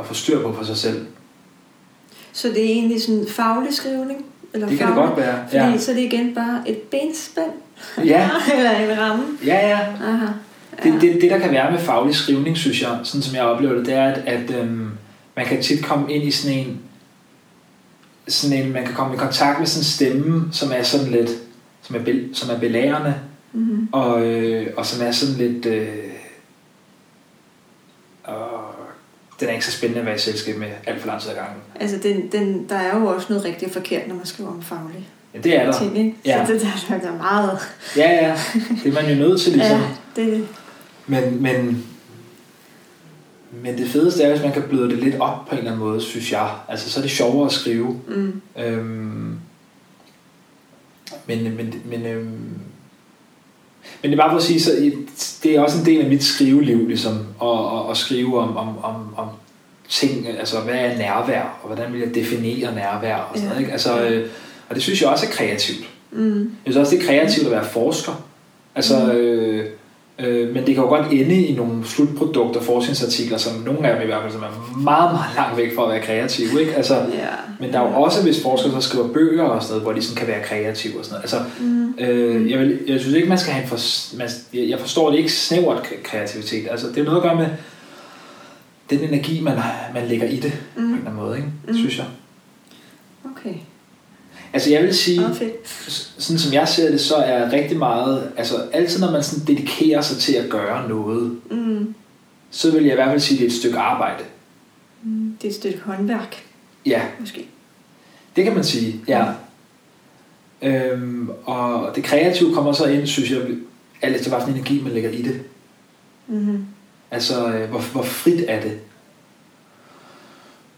at få styr på for sig selv. Så det er egentlig sådan faglig skrivning? Eller det kan faglig, det godt være, fordi så er det igen bare et benspænd, eller en ramme. Aha. Det der kan være med faglig skrivning, synes jeg, sådan som jeg oplever det, det er, at man kan tit komme ind i sådan en, man kan komme i kontakt med sådan en stemme, som er sådan lidt, som er belærende, og som er sådan lidt, den er ikke så spændende at være i selskab med alt for lang tid ad gangen. Altså, der er jo også noget rigtigt forkert, når man skriver om faglig. Ja, det er der. Ting, så det er meget. Det er man jo nødt til, ligesom. Ja, det er det. Men det fedeste er, hvis man kan bløde det lidt op på en eller anden måde, synes jeg. Altså, så er det sjovere at skrive. Men det er bare for at sige, så det er også en del af mit skriveliv, ligesom, at skrive om ting, altså hvad er nærvær, og hvordan vil jeg definere nærvær, og sådan noget, ikke? Altså, og det synes jeg også er kreativt. Jeg synes også, det er kreativt at være forsker. Altså, men det kan jo godt ende i nogle slutprodukter, forskningsartikler, som nogle af dem i hvert fald, som er meget, meget langt væk fra at være kreative, ikke? Altså, men der er jo også, hvis forskere så skriver bøger og sådan noget, hvor de sådan kan være kreative og sådan noget. Altså, jeg synes ikke, man skal have jeg forstår det ikke snævert kreativitet. Altså, det er noget at gøre med den energi, man lægger i det, på en eller anden måde, ikke? Synes jeg. Okay. Altså jeg vil sige, sådan som jeg ser det, så er rigtig meget, altså altid når man sådan dedikerer sig til at gøre noget, så vil jeg i hvert fald sige, at det er et stykke arbejde. Det er et stykke håndværk. Ja. Måske. Det kan man sige, ja. Og det kreative kommer så ind, synes jeg, alt efter hvilken energi man lægger i det. Altså, hvor frit er det?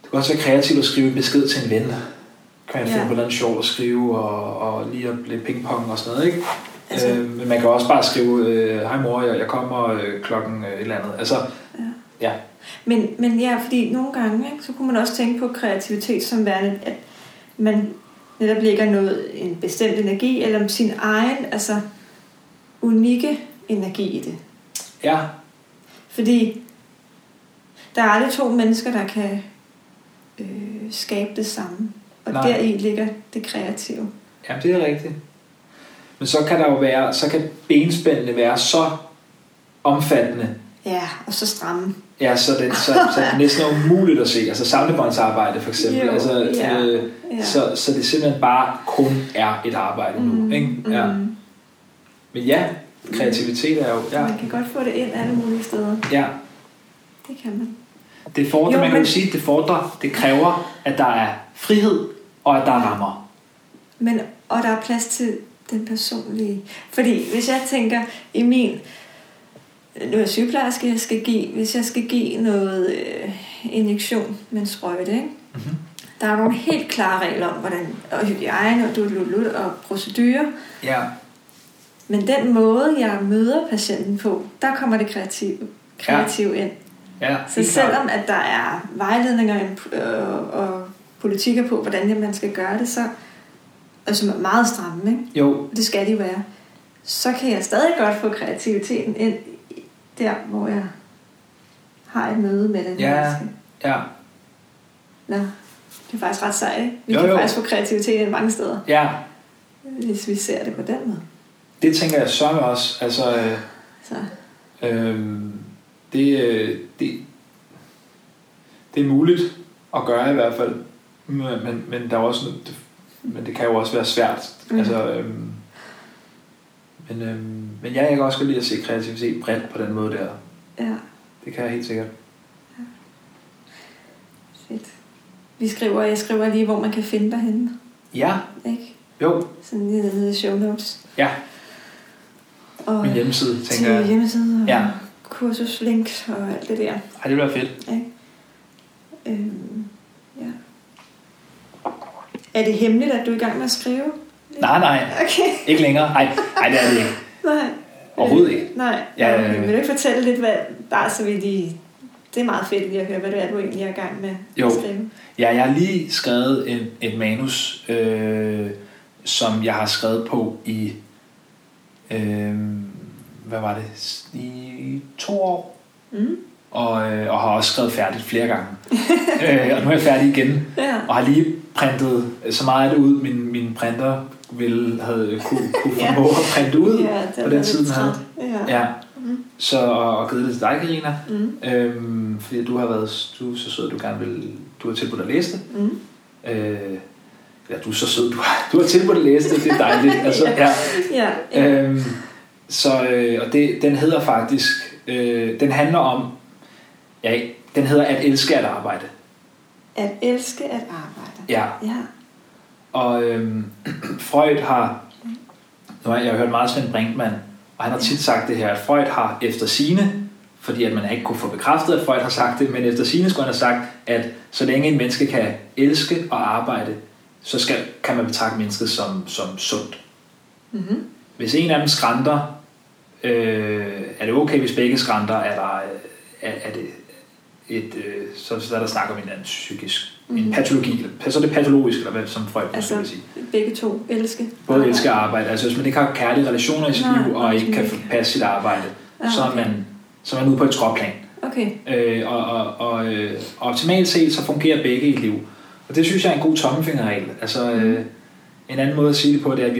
Det kan også være kreativt at skrive en besked til en ven. Kan jeg finde på noget sjovt at skrive, og lige at blive pingpong og sådan noget, ikke? Altså, men man kan også bare skrive, hej mor, jeg kommer klokken et eller andet. Altså, Men ja, fordi nogle gange, ikke, så kunne man også tænke på kreativitet som værende, at man netop lægger en bestemt energi, eller om sin egen, altså unikke energi i det. Ja. Fordi der er aldrig to mennesker, der kan skabe det samme. Og deri ligger det kreative. Jamen, det er rigtigt. Men så kan der jo være, så kan benspændene være så omfattende. Ja, og så stramme. Ja, så det næsten er umuligt at se. Altså samlebåndsarbejde for eksempel. Jo, altså, Så det simpelthen bare kun er et arbejde nu. Ikke? Ja. Men ja, kreativitet er jo... Ja. Man kan godt få det ind alle mulige steder. Ja. Det kan man. Det fordrer, man kan jo sige, det kræver, at der er frihed, og at der er rammer. Men, og der er plads til den personlige. Fordi hvis jeg tænker i min... Nu er jeg sygeplejerske, hvis jeg skal give noget injektion med en sprøjte, ikke? Der er nogle helt klare regler om, hvordan, og hygiejne, og og procedurer. Ja. Men den måde, jeg møder patienten på, der kommer det kreative ind. Ja, så selvom at der er vejledninger og politikker på, hvordan man skal gøre det, så og som er meget stramme, ikke? Jo. Det skal de være. Så kan jeg stadig godt få kreativiteten ind der, hvor jeg har et møde med den menneske. Ja. Nå, det er faktisk ret sejt, ikke? Vi kan faktisk få kreativitet ind mange steder. Ja. hvis vi ser det på den måde. Det tænker jeg sørger også. Altså, det er muligt at gøre i hvert fald, men der er også, men det kan jo også være svært. Altså, men jeg kan også godt lide at se kreativitet bredt på den måde der. Ja. Det kan jeg helt sikkert. Ja. Fedt. Jeg skriver lige, hvor man kan finde dig henne. Ja. Ikke? Jo. Sådan lige nede i show notes. Ja. Og min hjemmeside, tænker jeg. Til hjemmeside og ja. Kursuslinks og alt det der. Ej, det bliver fedt. Ja. Ja. Er det hemmeligt, at du er i gang med at skrive? Nej. Okay. Ikke længere. Nej, det er det ikke. Nej. Overhovedet ikke. Nej. Ja. Vil du ikke fortælle lidt, hvad bare så vil de... Det er meget fedt lige at høre, hvad det er, du egentlig er i gang med at skrive. Ja, jeg har lige skrevet et manus, som jeg har skrevet på i... hvad var det? I 2 år. Mm. Og har også skrevet færdigt flere gange. Og nu er jeg færdig igen. Ja. Og har lige printet så meget af det ud, min printer havde kunne formå at printe ud på den tid, den havde. Ja. Ja. Mm. Så, og givet det til dig, Carina. Mm. Fordi du er så sød, du har tilbudt at læse det. Mm. Ja, du er så sød, du har tilbudt at læse det. Det er dejligt. Altså, ja. Og den hedder faktisk... den handler om... Ja, den hedder At elske at arbejde. At elske at arbejde. Ja. Og Freud har... Nu har jeg hørt meget Martin Brinkmann, og han har tit sagt det her, at Freud har efter sine, fordi at man ikke kunne få bekræftet, at Freud har sagt det, men efter sine skulle han have sagt, at så længe en menneske kan elske og arbejde, så kan man betragte mennesket som sundt. Mm-hmm. Hvis en af dem skranter, er det okay, hvis begge skranter, er det så er der snak om en eller anden psykisk, en patologi, så er det patologisk, eller hvad som Freud altså, vil sige. Begge to elske. Både elske og arbejde. Altså hvis man ikke har kærlige relationer i sit liv, og ikke kan passe sit arbejde, så er man ude på et trådplan. Okay. Og optimalt set, så fungerer begge i et liv. Og det synes jeg er en god tommefingerregel. Altså, en anden måde at sige det på, det er, at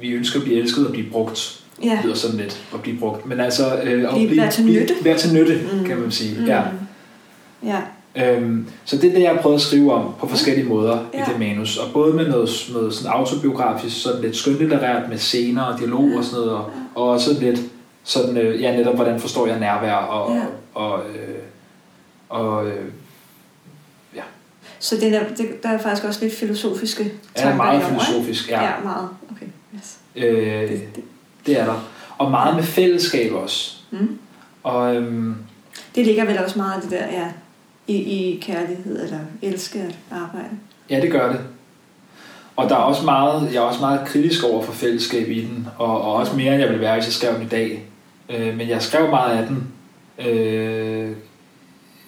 vi ønsker at blive elsket og blive brugt. Ja. Det lyder sådan lidt at blive brugt. Men altså, være til nytte, kan man sige. Ja. Så det er det, jeg har prøvet at skrive om på forskellige måder i det manus. Og både med noget sådan autobiografisk, sådan lidt skønlitterært med scener og dialog og sådan noget. Og også lidt sådan, netop hvordan forstår jeg nærvær og Så der er faktisk også lidt filosofiske tanker. Ja, meget filosofisk. Ja, meget. Okay, yes. Det er der. Og meget med fællesskab også. Mm. Og, det ligger vel også meget det der, i kærlighed eller elsker at arbejde. Ja, det gør det. Og der er også jeg er også meget kritisk over for fællesskab i den, og også mere end jeg ville være, hvis jeg skrev den i dag. Men jeg skrev meget af den,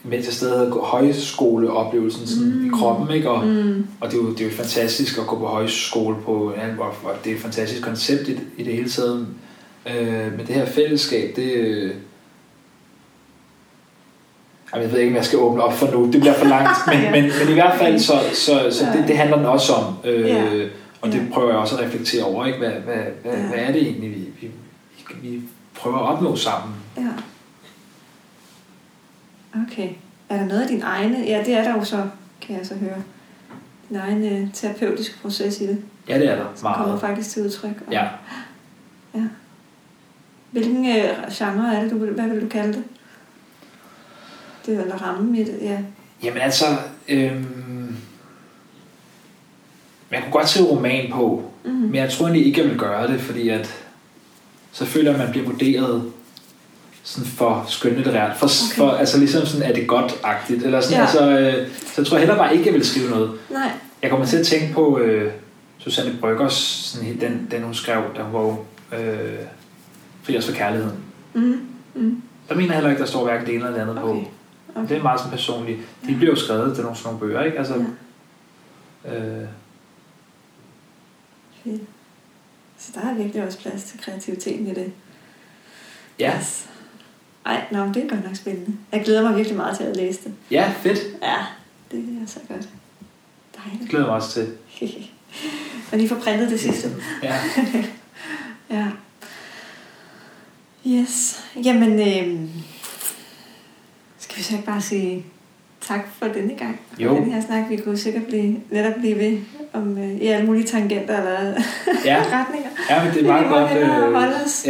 mens jeg stadig havde højskoleoplevelsen sådan i kroppen, ikke? Og det er jo fantastisk at gå på højskole på en anden måde, og det er et fantastisk koncept i det hele taget. Men det her fællesskab, det... Jeg ved ikke, om jeg skal åbne op for nu. Det bliver for langt. Men i hvert fald, så det handler den også om. Og det prøver jeg også at reflektere over. Ikke? Hvad er det egentlig, vi prøver at opnå sammen? Ja. Okay. Er der noget af din egne... Ja, det er der jo så, kan jeg så høre. Din egen terapeutiske proces i det. Ja, det er der. Som kommer faktisk til udtryk. Og... Ja. Hvilken genre er det? Hvad vil du kalde det? Det er vel rammen i det, ja. Jamen altså... man kunne godt se roman på, men jeg tror egentlig ikke, jeg vil gøre det, fordi at... Så føler man bliver vurderet... sådan for skønlitterært for altså ligesom sådan er det godt-agtigt eller sådan så tror jeg heller bare ikke jeg vil skrive noget. Nej. Jeg kommer til at tænke på Susanne Bryggers sådan den hun skrev der var fri os for kærligheden. Der mener jeg heller ikke der står hverken det ene eller det andet på. Det er meget sådan personligt. De bliver jo skrevet til nogle bøger, ikke? Altså. Ja. Så der er virkelig også plads til kreativiteten i det. Ja. Yes. Ej, det er godt nok spændende. Jeg glæder mig virkelig meget til at læse det. Ja, fedt. Ja, det er så godt. Dejligt. Glæder mig også til. Og lige få printet det sidste. Ja. Ja. Yes. Jamen, skal vi så ikke bare sige tak for denne gang? Jo. Den her snak, vi kunne sikkert blive ved om i alle mulige tangenter eller ja. Retninger. Ja, men det er meget godt. Vi må holde os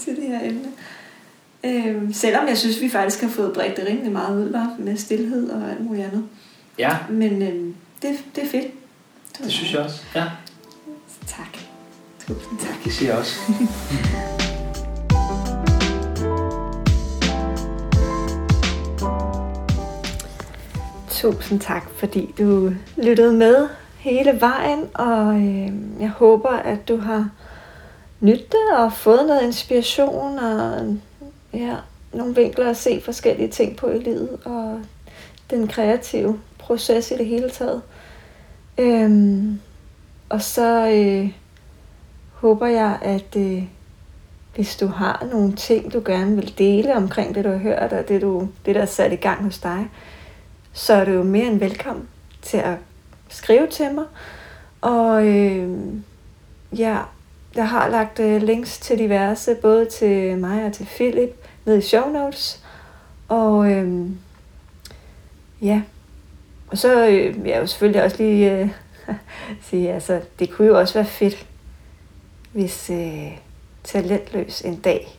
til det her emne. Selvom jeg synes, vi faktisk har fået bredt det rimelig meget ud, bare med stilhed og alt muligt andet. Ja. Men det er fedt. Det synes jeg også, ja. Tak. Tusind tak. Det siger jeg også. Tusind tak, fordi du lyttede med hele vejen, og jeg håber, at du har nydt det og fået noget inspiration og ja, nogle vinkler at se forskellige ting på i livet og den kreative proces i det hele taget. Og så håber jeg, at hvis du har nogle ting, du gerne vil dele omkring det, du har hørt, og det der er sat i gang hos dig, så er du jo mere end velkommen til at skrive til mig. Og ja, jeg har lagt links til diverse, både til mig og til Philip, ned i show notes. Og ja, og så vil jeg jo selvfølgelig også lige sige, altså det kunne jo også være fedt, hvis Talentløs en dag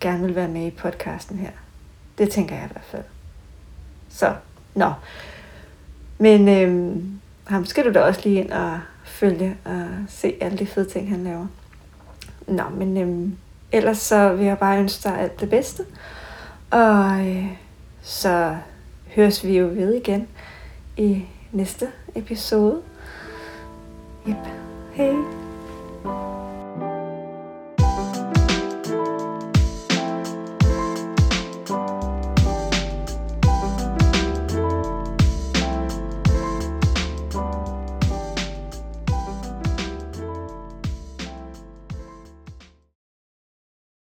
gerne vil være med i podcasten her. Det tænker jeg i hvert fald. Så, nå. Men ham skal du da også lige ind og følge og se alle de fede ting, han laver. Nå, men ellers så vil jeg bare ønske dig alt det bedste. Og så høres vi jo ved igen i næste episode. Yep. Hej.